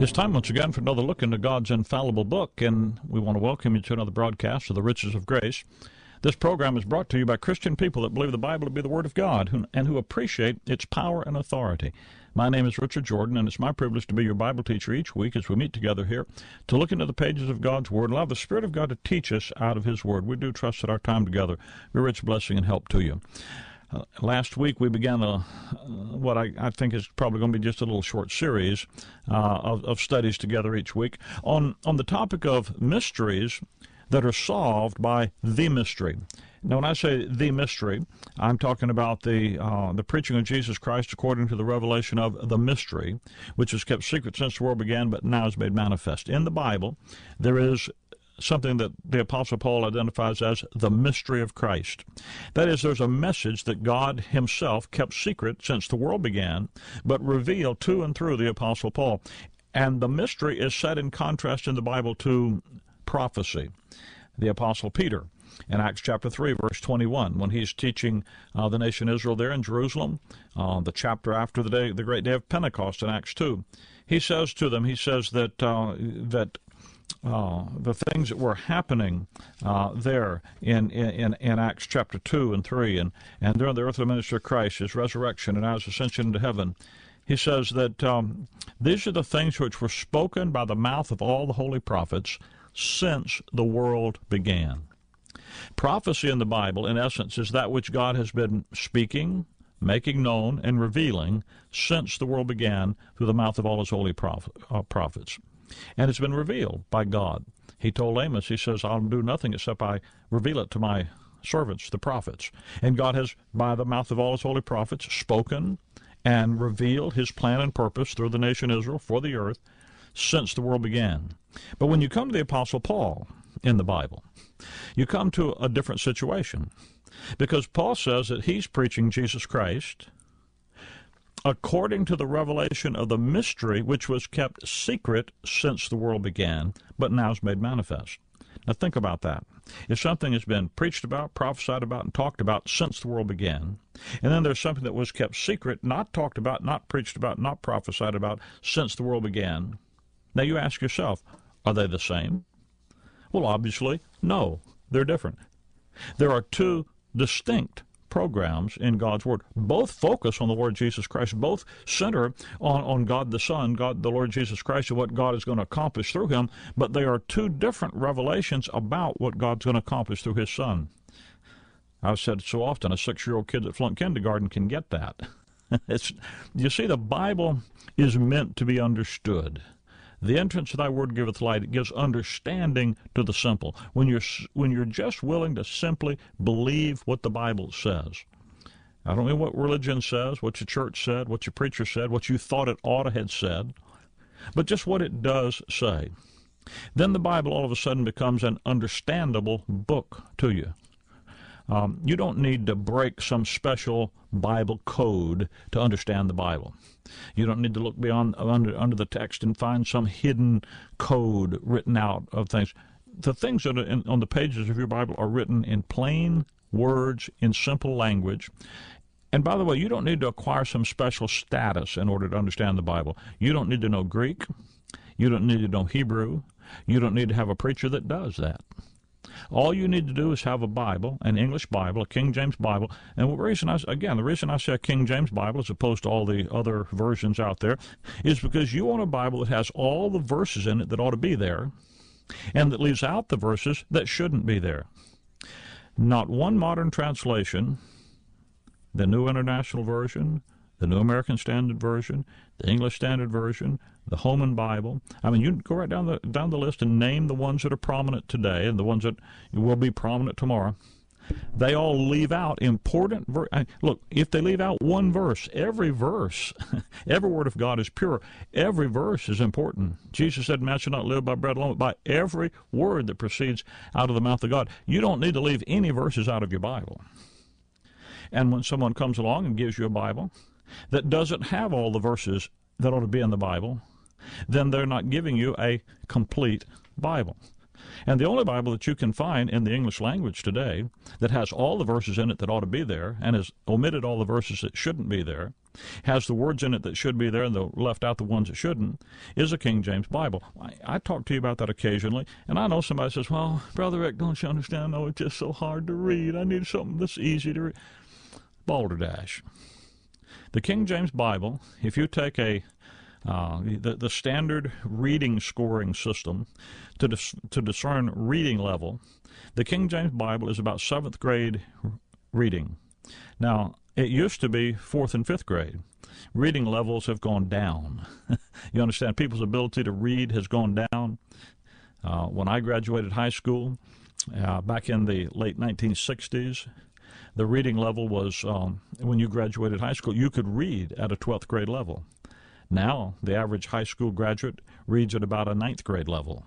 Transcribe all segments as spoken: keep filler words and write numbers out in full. It's time once again for another look into God's infallible book, and we want to welcome you to another broadcast of The Riches of Grace. This program is brought to you by Christian people that believe the Bible to be the Word of God and who appreciate its power and authority. My name is Richard Jordan, and it's my privilege to be your Bible teacher each week as we meet together here to look into the pages of God's Word and allow the Spirit of God to teach us out of His Word. We do trust that our time together will be a rich blessing and help to you. Uh, last week we began a, uh, what I, I think is probably going to be just a little short series uh, of, of studies together each week on, on the topic of mysteries that are solved by the mystery. Now, when I say the mystery, I'm talking about the uh, the preaching of Jesus Christ according to the revelation of the mystery, which is kept secret since the world began, but now is made manifest. In the Bible, there is something that the Apostle Paul identifies as the mystery of Christ. That is, there's a message that God himself kept secret since the world began, but revealed to and through the Apostle Paul. And the mystery is set in contrast in the Bible to prophecy. The Apostle Peter, in Acts chapter three, verse twenty-one, when he's teaching uh, the nation Israel there in Jerusalem, uh, the chapter after the day, the great day of Pentecost in Acts two, he says to them, he says that uh, that Uh, the things that were happening uh, there in, in, in Acts chapter two and three, and, and during the earthly ministry of Christ, his resurrection, and now his ascension into heaven, he says that um, these are the things which were spoken by the mouth of all the holy prophets since the world began. Prophecy in the Bible, in essence, is that which God has been speaking, making known, and revealing since the world began through the mouth of all his holy prof- uh, prophets. And it's been revealed by God. He told Amos, he says, I'll do nothing except I reveal it to my servants, the prophets. And God has, by the mouth of all his holy prophets, spoken and revealed his plan and purpose through the nation Israel for the earth since the world began. But when you come to the Apostle Paul in the Bible, you come to a different situation, because Paul says that he's preaching Jesus Christ according to the revelation of the mystery which was kept secret since the world began, but now is made manifest. Now think about that. If something has been preached about, prophesied about, and talked about since the world began, and then there's something that was kept secret, not talked about, not preached about, not prophesied about since the world began, now you ask yourself, are they the same? Well, obviously, no. They're different. There are two distinct programs in God's Word. Both focus on the Lord Jesus Christ. Both center on, on God the Son, God the Lord Jesus Christ, and what God is going to accomplish through him, but they are two different revelations about what God's going to accomplish through his Son. I've said so often, a six-year-old kid that flunked kindergarten can get that. It's, you see, the Bible is meant to be understood. The entrance of thy word giveth light. It gives understanding to the simple. When you're when you're just willing to simply believe what the Bible says. I don't mean what religion says, what your church said, what your preacher said, what you thought it ought to have said, but just what it does say. Then the Bible all of a sudden becomes an understandable book to you. Um, you don't need to break some special Bible code to understand the Bible. You don't need to look beyond under, under the text and find some hidden code written out of things. The things that are in, on the pages of your Bible are written in plain words, in simple language. And by the way, you don't need to acquire some special status in order to understand the Bible. You don't need to know Greek. You don't need to know Hebrew. You don't need to have a preacher that does that. All you need to do is have a Bible, an English Bible, a King James Bible. And the reason I, again, the reason I say a King James Bible as opposed to all the other versions out there is because you want a Bible that has all the verses in it that ought to be there and that leaves out the verses that shouldn't be there. Not one modern translation, the New International Version, the New American Standard Version, the English Standard Version, the Holman Bible. I mean, you can go right down the down the list and name the ones that are prominent today and the ones that will be prominent tomorrow. they all leave out important ver- Look, if they leave out one verse, every verse, every word of God is pure. Every verse is important. Jesus said, man shall not live by bread alone, but by every word that proceeds out of the mouth of God. You don't need to leave any verses out of your Bible. And when someone comes along and gives you a Bible that doesn't have all the verses that ought to be in the Bible, then they're not giving you a complete Bible. And the only Bible that you can find in the English language today that has all the verses in it that ought to be there and has omitted all the verses that shouldn't be there, has the words in it that should be there and left out the ones that shouldn't, is a King James Bible. I, I talk to you about that occasionally, and I know somebody says, well, Brother Rick, don't you understand? Oh, it's just so hard to read. I need something that's easy to read. Balderdash. The King James Bible, if you take a Uh, the, the standard reading scoring system to dis- to discern reading level, the King James Bible is about seventh grade reading. Now, it used to be fourth and fifth grade. Reading levels have gone down. You understand? People's ability to read has gone down. Uh, when I graduated high school, uh, back in the late nineteen sixties, the reading level was, um, when you graduated high school, you could read at a twelfth grade level. Now, the average high school graduate reads at about a ninth grade level.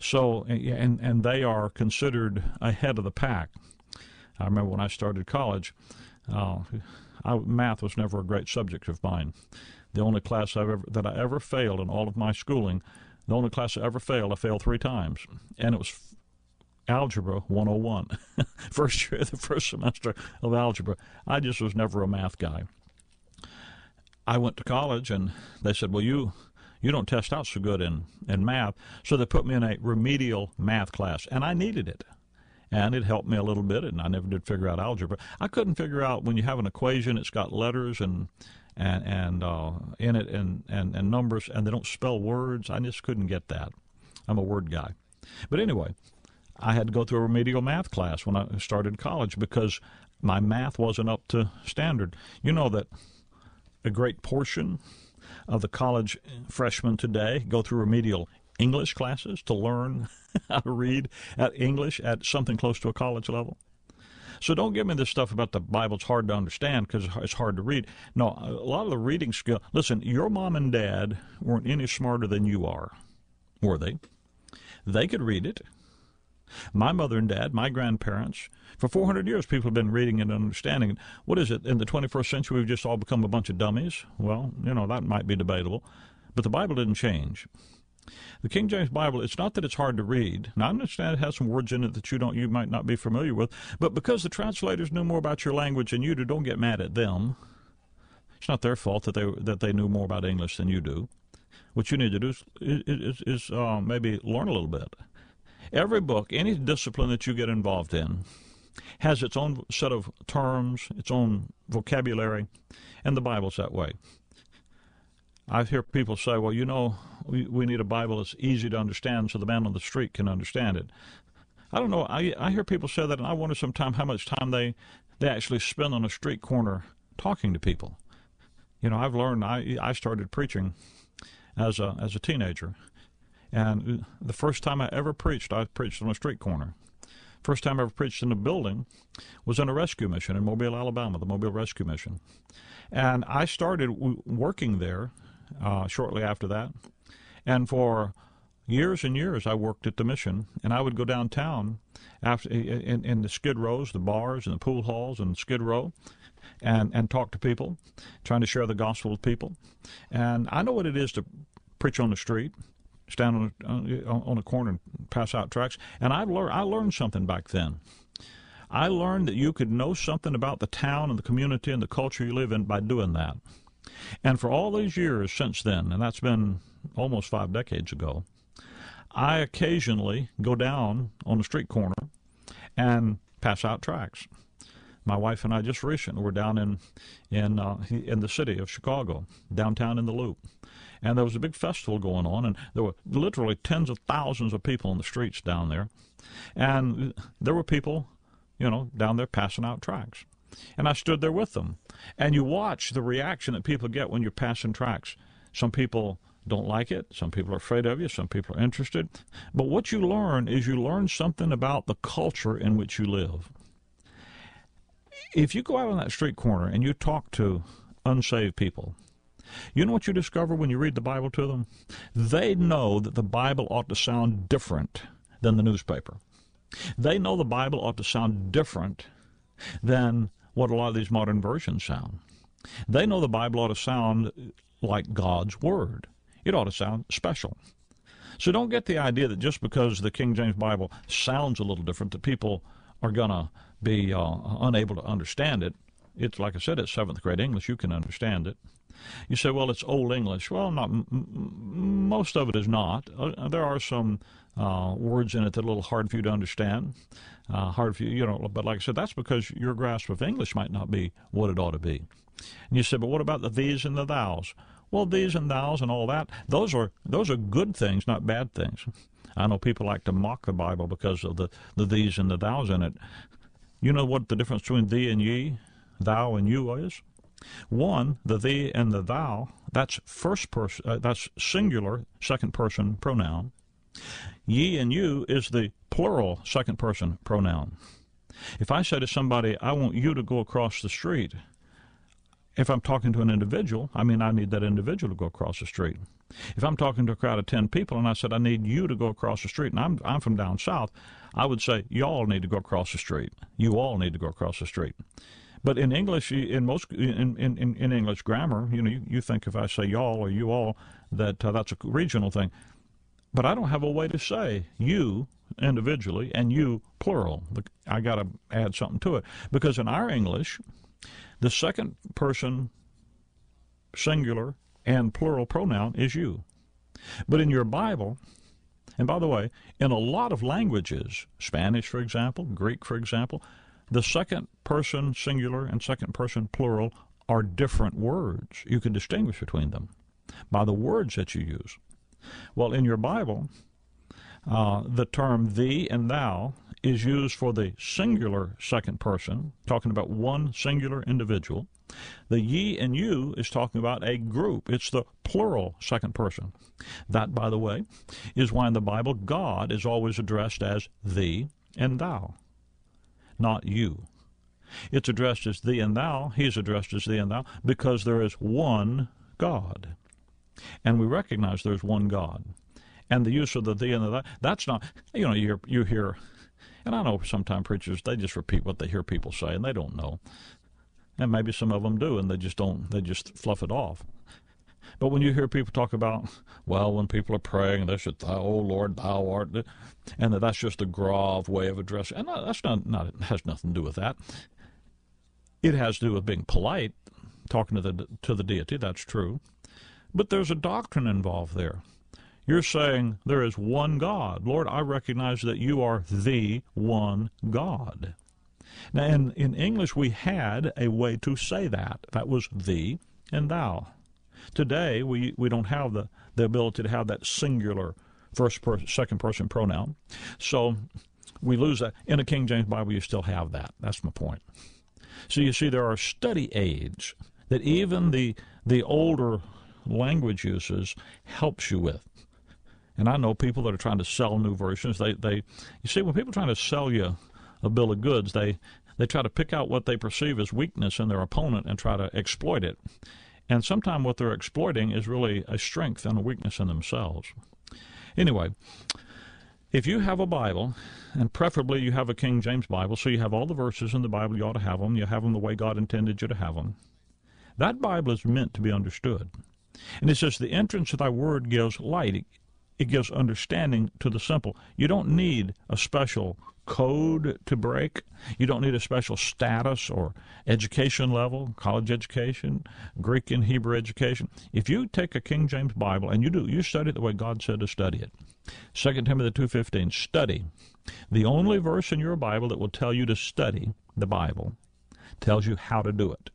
So, and and they are considered ahead of the pack. I remember when I started college, uh, I, math was never a great subject of mine. The only class I've ever, that I ever failed in all of my schooling, the only class I ever failed, I failed three times. And it was f- Algebra one oh one, first year, the first semester of algebra. I just was never a math guy. I went to college, and they said, well, you you don't test out so good in, in math. So they put me in a remedial math class, and I needed it. And it helped me a little bit, and I never did figure out algebra. I couldn't figure out when you have an equation, it's got letters and and, and uh, in it and, and, and numbers, and they don't spell words. I just couldn't get that. I'm a word guy. But anyway, I had to go through a remedial math class when I started college because my math wasn't up to standard. You know that a great portion of the college freshmen today go through remedial English classes to learn how to read at English at something close to a college level. So don't give me this stuff about the Bible's hard to understand because it's hard to read. No, a lot of the reading skill. Listen, your mom and dad weren't any smarter than you are, were they? They could read it. My mother and dad, my grandparents, for four hundred years people have been reading and understanding. What is it? In the twenty-first century, we've just all become a bunch of dummies? Well, you know, that might be debatable. But the Bible didn't change. The King James Bible, it's not that it's hard to read. Now, I understand it has some words in it that you don't, you might not be familiar with. But because the translators knew more about your language than you do, don't get mad at them. It's not their fault that they that they knew more about English than you do. What you need to do is, is, is uh, maybe learn a little bit. Every book, any discipline that you get involved in, has its own set of terms, its own vocabulary, and the Bible's that way. I hear people say, well, you know, we, we need a Bible that's easy to understand so the man on the street can understand it. I don't know. I, I hear people say that, and I wonder sometimes how much time they, they actually spend on a street corner talking to people. You know, I've learned, I, I started preaching as a, as a teenager. And the first time I ever preached, I preached on a street corner. First time I ever preached in a building was in a rescue mission in Mobile, Alabama, the Mobile Rescue Mission. And I started w- working there uh, shortly after that. And for years and years, I worked at the mission. And I would go downtown after in, in the skid rows, the bars, and the pool halls, and skid row, and, and talk to people, trying to share the gospel with people. And I know what it is to preach on the street. Stand on a, on a corner and pass out tracts. And I learned, I learned something back then. I learned that you could know something about the town and the community and the culture you live in by doing that. And for all these years since then, and that's been almost five decades ago, I occasionally go down on the street corner and pass out tracts. My wife and I just recently were down in in uh, in the city of Chicago, downtown in the Loop. And there was a big festival going on, and there were literally tens of thousands of people on the streets down there. And there were people, you know, down there passing out tracts. And I stood there with them. And you watch the reaction that people get when you're passing tracts. Some people don't like it. Some people are afraid of you. Some people are interested. But what you learn is you learn something about the culture in which you live. if you go out on that street corner and you talk to unsaved people, you know what you discover when you read the Bible to them? They know that the Bible ought to sound different than the newspaper. They know the Bible ought to sound different than what a lot of these modern versions sound. They know the Bible ought to sound like God's Word. It ought to sound special. So don't get the idea that just because the King James Bible sounds a little different that people are going to be uh, unable to understand it. It's like I said, it's seventh grade English. You can understand it. You say, well, it's Old English. Well, not m- m- most of it is not. Uh, there are some uh, words in it that are a little hard for you to understand, uh, hard for you, you know. But like I said, that's because your grasp of English might not be what it ought to be. And you say, but what about the these and the thous? Well, these and thous and all that, those are those are good things, not bad things. I know people like to mock the Bible because of the, the these and the thous in it. You know what the difference between thee and ye, thou and you is? One, the thee and the thou, that's first person, uh, that's singular second person pronoun. Ye and you is the plural second person pronoun. If I say to somebody, I want you to go across the street, if I'm talking to an individual, I mean I need that individual to go across the street. If I'm talking to a crowd of ten people and I said I need you to go across the street, and I'm I'm from down south, I would say y'all need to go across the street. You all need to go across the street. But in English, in most in, in, in English grammar, you know, you, you think if I say y'all or you all, that uh, that's a regional thing. But I don't have a way to say you individually and you plural. I got to add something to it because in our English, the second person, singular, and plural pronoun is you. But in your Bible, and by the way, in a lot of languages, Spanish, for example, Greek, for example, the second person, singular, and second person, plural are different words. You can distinguish between them by the words that you use. Well, in your Bible, uh, the term thee and thou is used for the singular second person, talking about one singular individual. The ye and you is talking about a group. It's the plural second person. That, by the way, is why in the Bible God is always addressed as thee and thou, not you. It's addressed as thee and thou. He's addressed as thee and thou because there is one God. And we recognize there's one God. And the use of the thee and the thou, that's not, you know, you you hear, and I know sometimes preachers, they just repeat what they hear people say, and they don't know. And maybe some of them do, and they just don't, they just fluff it off. But when you hear people talk about, well, when people are praying, they should, thou, oh, Lord, thou art, and that's just a grave way of addressing. And that's not, not, it has nothing to do with that. It has to do with being polite, talking to the to the deity, that's true. But there's a doctrine involved there. You're saying there is one God. Lord, I recognize that you are the one God. Now, in, in English, we had a way to say that. That was thee and thou. Today, we, we don't have the, the ability to have that singular first person, second person pronoun. So we lose that. In a King James Bible, you still have that. That's my point. So you see, there are study aids that even the the older language uses helps you with. And I know people that are trying to sell new versions. They, they, you see, when people are trying to sell you a bill of goods, they, they try to pick out what they perceive as weakness in their opponent and try to exploit it. And sometimes what they're exploiting is really a strength and a weakness in themselves. Anyway, if you have a Bible, and preferably you have a King James Bible, so you have all the verses in the Bible, you ought to have them. You have them the way God intended you to have them. That Bible is meant to be understood. And it says, the entrance of thy word gives light. It gives understanding to the simple. You don't need a special code to break. You don't need a special status or education level, college education, Greek and Hebrew education. If you take a King James Bible and you do, you study it the way God said to study it. Second Timothy two fifteen, study. The only verse in your Bible that will tell you to study the Bible tells you how to do it.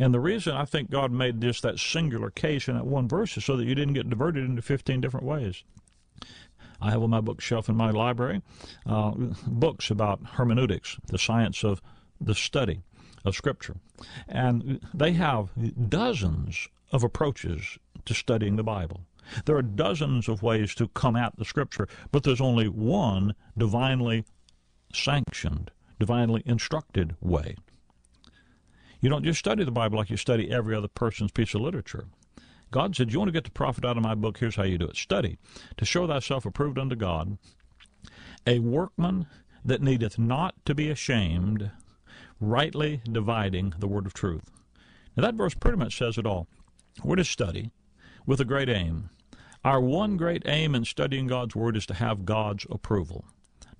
And the reason I think God made this that singular case in that one verse is so that you didn't get diverted into fifteen different ways. I have on my bookshelf in my library uh, books about hermeneutics, the science of the study of Scripture. And they have dozens of approaches to studying the Bible. There are dozens of ways to come at the Scripture, but there's only one divinely sanctioned, divinely instructed way. You don't just study the Bible like you study every other person's piece of literature. God said, you want to get the profit out of my book? Here's how you do it. Study to show thyself approved unto God, a workman that needeth not to be ashamed, rightly dividing the word of truth. Now, that verse pretty much says it all. We're to study with a great aim. Our one great aim in studying God's word is to have God's approval.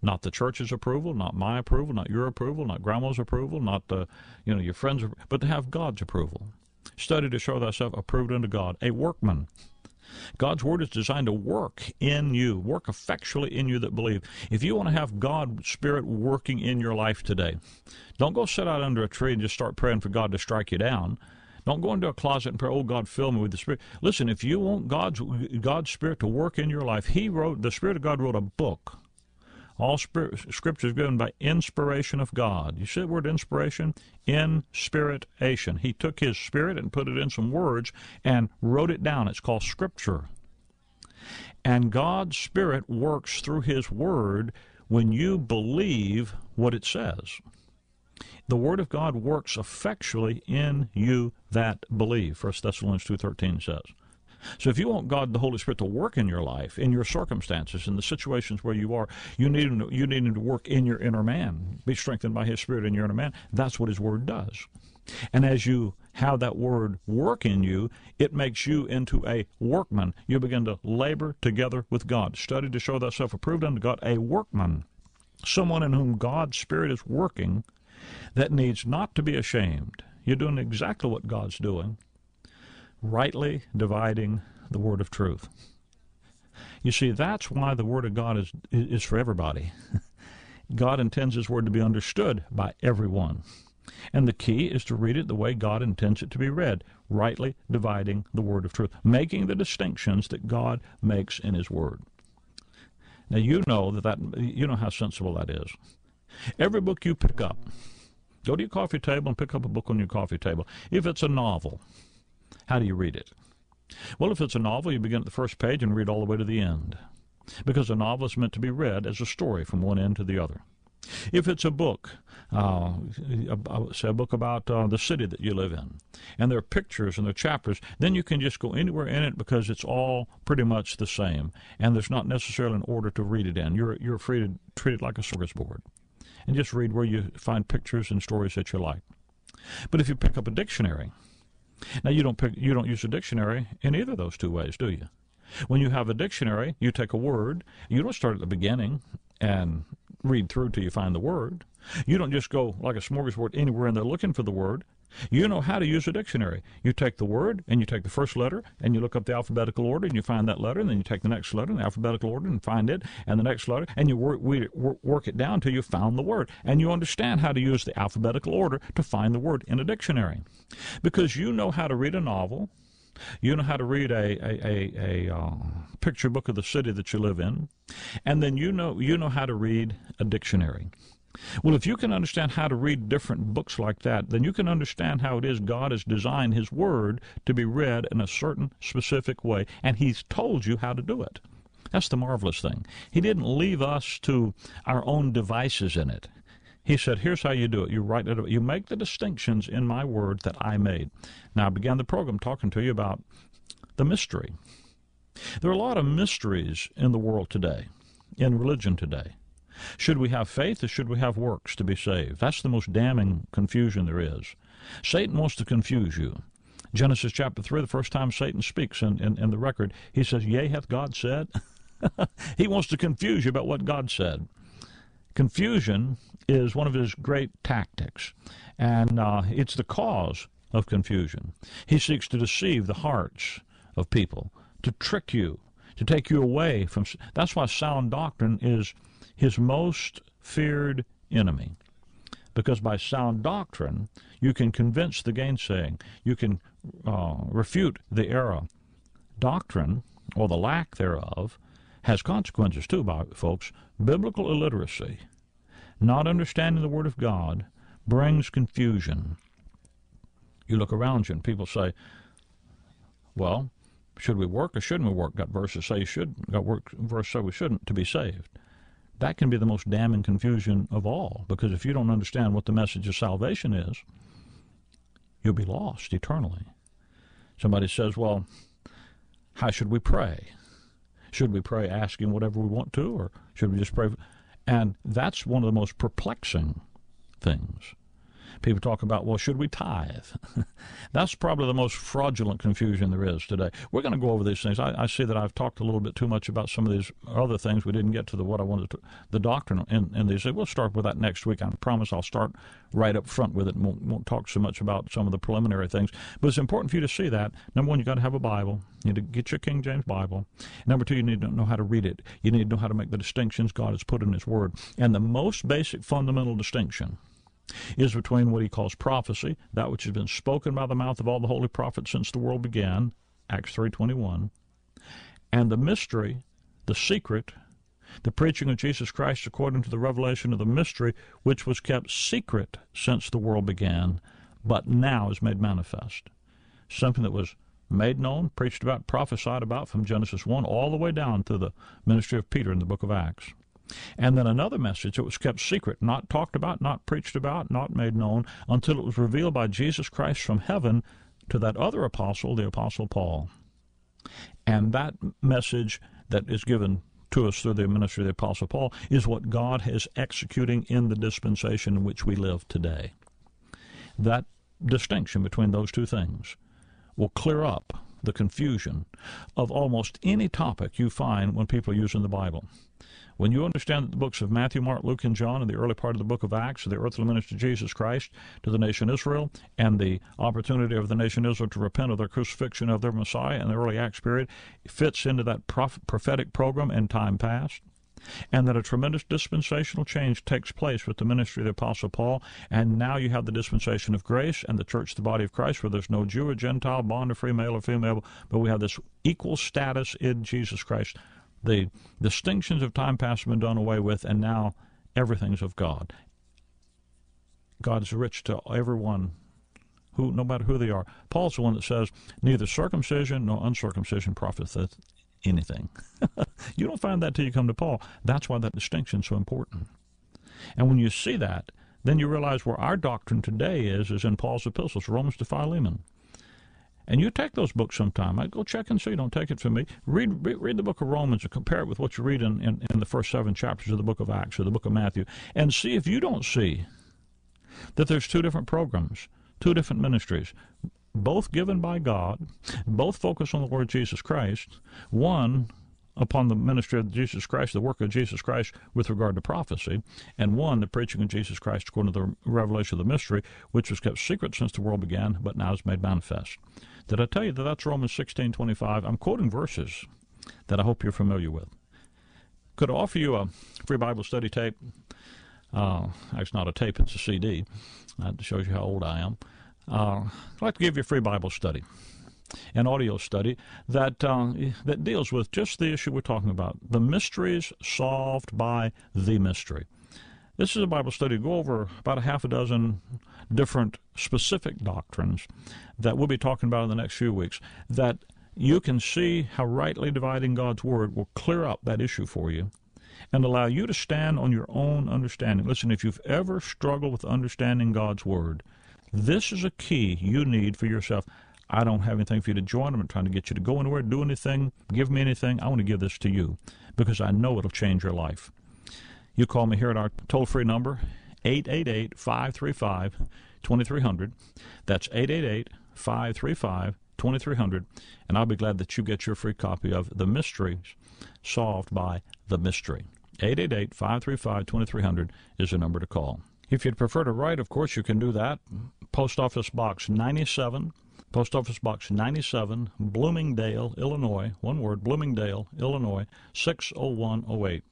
Not the church's approval, not my approval, not your approval, not grandma's approval, not the, you know, your friends, but to have God's approval. Study to show thyself approved unto God, a workman. God's word is designed to work in you, work effectually in you that believe. If you want to have God's Spirit working in your life today, don't go sit out under a tree and just start praying for God to strike you down. Don't go into a closet and pray, oh, God, fill me with the Spirit. Listen, if you want God's, God's Spirit to work in your life, He wrote, the Spirit of God wrote a book. All spirit, Scripture is given by inspiration of God. You see the word inspiration? Inspiration. He took His Spirit and put it in some words and wrote it down. It's called Scripture. And God's Spirit works through His Word when you believe what it says. The Word of God works effectually in you that believe, First Thessalonians two thirteen says. So if you want God, the Holy Spirit, to work in your life, in your circumstances, in the situations where you are, you need Him to, you need him to work in your inner man, be strengthened by His Spirit in your inner man. That's what His Word does. And as you have that Word work in you, it makes you into a workman. You begin to labor together with God. Study to show thyself approved unto God, a workman, someone in whom God's Spirit is working that needs not to be ashamed. You're doing exactly what God's doing. Rightly dividing the word of truth. You see, that's why the word of God is is for everybody. God intends His word to be understood by everyone. And the key is to read it the way God intends it to be read, rightly dividing the word of truth, making the distinctions that God makes in His word. Now, you know that, that you know how sensible that is. Every book you pick up, go to your coffee table and pick up a book on your coffee table. If it's a novel, how do you read it? Well, if it's a novel, you begin at the first page and read all the way to the end, because a novel is meant to be read as a story from one end to the other. If it's a book, uh, say a book about uh, the city that you live in, and there are pictures and there are chapters, then you can just go anywhere in it because it's all pretty much the same, and there's not necessarily an order to read it in. You're, you're free to treat it like a smorgasbord and just read where you find pictures and stories that you like. But if you pick up a dictionary, now, you don't pick, you don't use a dictionary in either of those two ways, do you? When you have a dictionary, you take a word. You don't start at the beginning and read through till you find the word. You don't just go like a smorgasbord anywhere in there looking for the word. You know how to use a dictionary. You take the word, and you take the first letter, and you look up the alphabetical order, and you find that letter, and then you take the next letter in the alphabetical order and find it, and the next letter, and you work, work it down till you found the word. And you understand how to use the alphabetical order to find the word in a dictionary. Because you know how to read a novel, you know how to read a, a, a, a uh, picture book of the city that you live in, and then you know, you know how to read a dictionary. Well, if you can understand how to read different books like that, then you can understand how it is God has designed His Word to be read in a certain specific way, and He's told you how to do it. That's the marvelous thing. He didn't leave us to our own devices in it. He said, here's how you do it. You write it. You make the distinctions in my Word that I made. Now, I began the program talking to you about the mystery. There are a lot of mysteries in the world today, in religion today. Should we have faith or should we have works to be saved? That's the most damning confusion there is. Satan wants to confuse you. Genesis chapter three, the first time Satan speaks in, in, in the record, he says, yea, hath God said? He wants to confuse you about what God said. Confusion is one of his great tactics, and uh, it's the cause of confusion. He seeks to deceive the hearts of people, to trick you, to take you away from... That's why sound doctrine is his most feared enemy, because by sound doctrine, you can convince the gainsaying. You can uh, refute the error. Doctrine, or the lack thereof, has consequences too, folks. Biblical illiteracy, not understanding the Word of God, brings confusion. You look around you and people say, well, should we work or shouldn't we work? Got verses say you should, got work, verses say we shouldn't to be saved. That can be the most damning confusion of all, because if you don't understand what the message of salvation is, you'll be lost eternally. Somebody says, well, how should we pray? Should we pray asking whatever we want to, or should we just pray? And that's one of the most perplexing things. People talk about, well, should we tithe? That's probably the most fraudulent confusion there is today. We're going to go over these things. I, I see that I've talked a little bit too much about some of these other things. We didn't get to the what I wanted to, the doctrine in, in these. We'll start with that next week. I promise I'll start right up front with it and won't, won't talk so much about some of the preliminary things. But it's important for you to see that. Number one, you've got to have a Bible. You need to get your King James Bible. Number two, you need to know how to read it. You need to know how to make the distinctions God has put in His Word. And the most basic fundamental distinction is between what he calls prophecy, that which has been spoken by the mouth of all the holy prophets since the world began, Acts three twenty-one, and the mystery, the secret, the preaching of Jesus Christ according to the revelation of the mystery, which was kept secret since the world began, but now is made manifest. Something that was made known, preached about, prophesied about from Genesis one all the way down to the ministry of Peter in the book of Acts. And then another message that was kept secret, not talked about, not preached about, not made known, until it was revealed by Jesus Christ from heaven to that other apostle, the Apostle Paul. And that message that is given to us through the ministry of the Apostle Paul is what God is executing in the dispensation in which we live today. That distinction between those two things will clear up the confusion of almost any topic you find when people are using the Bible. When you understand that the books of Matthew, Mark, Luke, and John, and the early part of the book of Acts, the earthly ministry of Jesus Christ to the nation Israel, and the opportunity of the nation Israel to repent of their crucifixion of their Messiah in the early Acts period, fits into that prophetic program in time past, and that a tremendous dispensational change takes place with the ministry of the Apostle Paul, and now you have the dispensation of grace and the church, the body of Christ, where there's no Jew or Gentile, bond or free, male or female, but we have this equal status in Jesus Christ. The distinctions of time past have been done away with, and now everything's of God. God is rich to everyone, who, no matter who they are. Paul's the one that says, neither circumcision nor uncircumcision profiteth anything. You don't find that till you come to Paul. That's why that distinction is so important. And when you see that, then you realize where our doctrine today is, is in Paul's epistles, Romans to Philemon. And you take those books sometime. I go check and see. Don't take it from me. Read, read read the book of Romans and compare it with what you read in, in, in the first seven chapters of the book of Acts or the book of Matthew, and see if you don't see that there's two different programs, two different ministries, both given by God, both focus on the Lord Jesus Christ, one upon the ministry of Jesus Christ, the work of Jesus Christ with regard to prophecy, and one, the preaching of Jesus Christ according to the revelation of the mystery, which was kept secret since the world began, but now is made manifest. Did I tell you that that's Romans sixteen twenty-five? I'm quoting verses that I hope you're familiar with. Could I offer you a free Bible study tape? Uh, it's not a tape, it's a C D. That shows you how old I am. Uh, I'd like to give you a free Bible study, an audio study that uh, that deals with just the issue we're talking about, the mysteries solved by the mystery. This is a Bible study. Go over about a half a dozen different specific doctrines that we'll be talking about in the next few weeks, that you can see how rightly dividing God's Word will clear up that issue for you and allow you to stand on your own understanding. Listen, if you've ever struggled with understanding God's Word, this is a key you need for yourself. I don't have anything for you to join. I'm not trying to get you to go anywhere, do anything, give me anything. I want to give this to you because I know it'll change your life. You call me here at our toll-free number, eight eight eight, five three five, two three zero zero. That's eight eight eight, five three five, two three zero zero, and I'll be glad that you get your free copy of The Mysteries Solved by the Mystery. eight eight eight, five three five, two three zero zero is the number to call. If you'd prefer to write, of course, you can do that. Post Office Box ninety-seven. Post Office Box ninety-seven, Bloomingdale, Illinois. One word, Bloomingdale, Illinois, six oh one oh eight.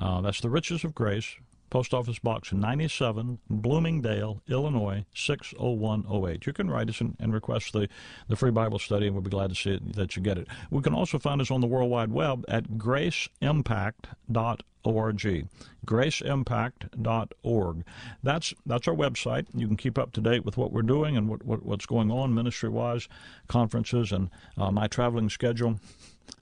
Uh, that's The Riches of Grace, Post Office Box ninety-seven, Bloomingdale, Illinois, six oh one oh eight. You can write us and, and request the, the free Bible study, and we'll be glad to see it, that you get it. We can also find us on the World Wide Web at grace impact dot org. grace impact dot org. That's that's our website. You can keep up to date with what we're doing and what, what what's going on ministry-wise, conferences, and uh, my traveling schedule.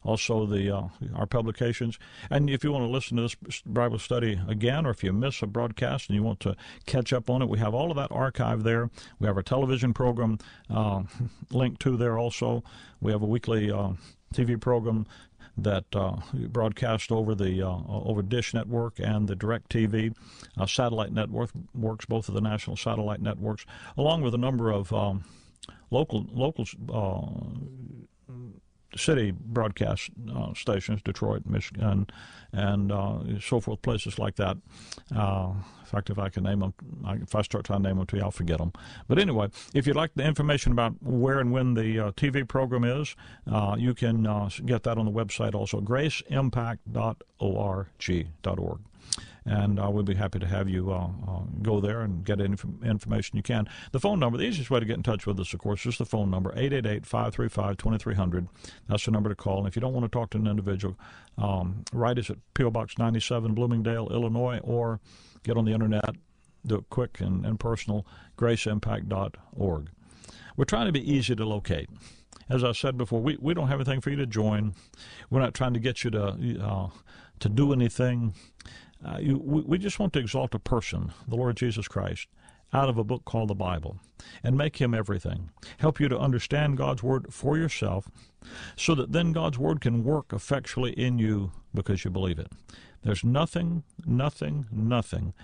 also the uh, our publications. And if you want to listen to this Bible study again, or if you miss a broadcast and you want to catch up on it, we have all of that archive there. We have our television program uh, linked to there also. We have a weekly uh, T V program that uh, broadcast over the uh, over Dish Network and the Direct T V uh, satellite network works, both of the national satellite networks, along with a number of um, local local uh, city broadcast uh, stations, Detroit, Michigan, and uh, so forth, places like that. Uh, in fact, if I can name them, if I start trying to name them to you, I'll forget them. But anyway, if you'd like the information about where and when the uh, T V program is, uh, you can uh, get that on the website also, grace impact dot org. And uh, we'll be happy to have you uh, uh, go there and get any inf- information you can. The phone number, the easiest way to get in touch with us, of course, is the phone number, eight eight eight, five three five, two three zero zero. That's the number to call. And if you don't want to talk to an individual, um, write us at P O. Box ninety-seven, Bloomingdale, Illinois, or get on the Internet, do it quick and, and personal, grace impact dot org. We're trying to be easy to locate. As I said before, we, we don't have anything for you to join. We're not trying to get you to uh, to do anything. Uh, you, we, we just want to exalt a person, the Lord Jesus Christ, out of a book called the Bible, and make him everything. Help you to understand God's Word for yourself so that then God's Word can work effectually in you because you believe it. There's nothing, nothing, nothing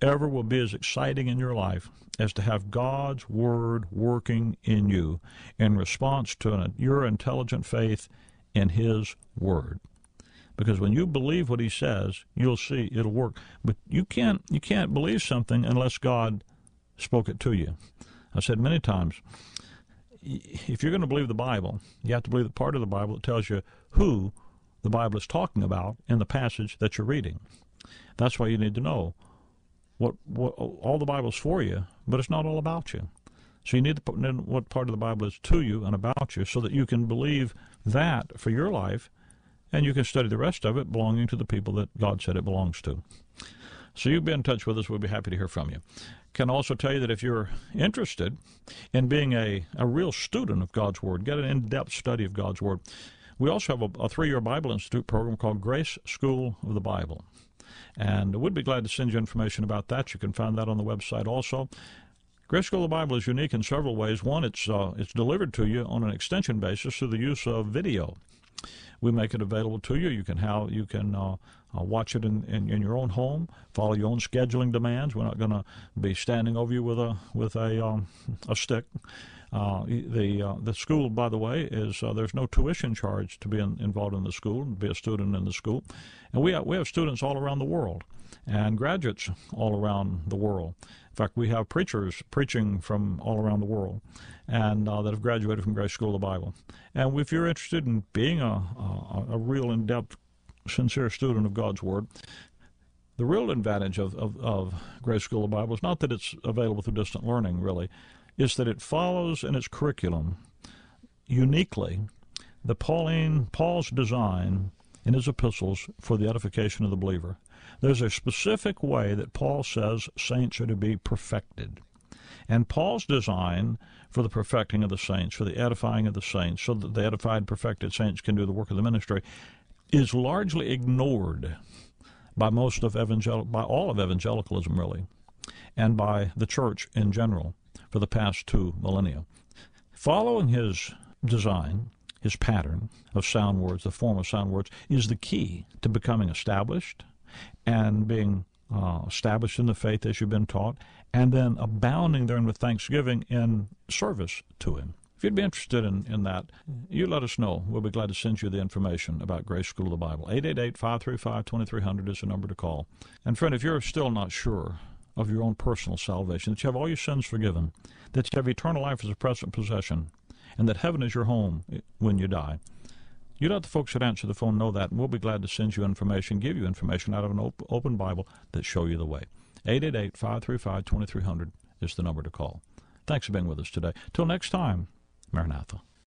ever will be as exciting in your life as to have God's Word working in you in response to an, your intelligent faith in His Word. Because when you believe what he says, you'll see it'll work. But you can't you can't believe something unless God spoke it to you. I said many times, if you're going to believe the Bible, you have to believe the part of the Bible that tells you who the Bible is talking about in the passage that you're reading. That's why you need to know what, what all the Bible's for you, but it's not all about you. So you need to know what part of the Bible is to you and about you so that you can believe that for your life. And you can study the rest of it belonging to the people that God said it belongs to. So you've been in touch with us. We'll be happy to hear from you. Can also tell you that if you're interested in being a, a real student of God's Word, get an in-depth study of God's Word, we also have a, a three-year Bible Institute program called Grace School of the Bible. And we'd be glad to send you information about that. You can find that on the website also. Grace School of the Bible is unique in several ways. One, it's uh, it's delivered to you on an extension basis through the use of video. We make it available to you. You can how you can uh, uh, watch it in, in, in your own home. Follow your own scheduling demands. We're not going to be standing over you with a with a um, a stick. Uh, the uh, the school, by the way, is uh, there's no tuition charge to be in, involved in the school, be a student in the school, and we have, we have students all around the world, and graduates all around the world. In fact, we have preachers preaching from all around the world and uh, that have graduated from Grace School of the Bible. And if you're interested in being a, a, a real in-depth, sincere student of God's Word, the real advantage of, of, of Grace School of the Bible is not that it's available through distant learning, really, it's that it follows in its curriculum uniquely the Pauline Paul's design in his epistles for the edification of the believer. There's a specific way that Paul says saints are to be perfected. And Paul's design for the perfecting of the saints, for the edifying of the saints, so that the edified, perfected saints can do the work of the ministry, is largely ignored by most of evangel- by all of evangelicalism, really, and by the church in general for the past two millennia. Following his design, his pattern of sound words, the form of sound words, is the key to becoming established, and being uh, established in the faith as you've been taught, and then abounding therein with thanksgiving in service to Him. If you'd be interested in, in that, you let us know. We'll be glad to send you the information about Grace School of the Bible. eight eight eight, five three five, two three zero zero is the number to call. And friend, if you're still not sure of your own personal salvation, that you have all your sins forgiven, that you have eternal life as a present possession, and that heaven is your home when you die, you let the folks that answer the phone know that, and we'll be glad to send you information, give you information out of an op- open Bible that show you the way. eight eight eight, five three five, two three zero zero is the number to call. Thanks for being with us today. Till next time, Maranatha.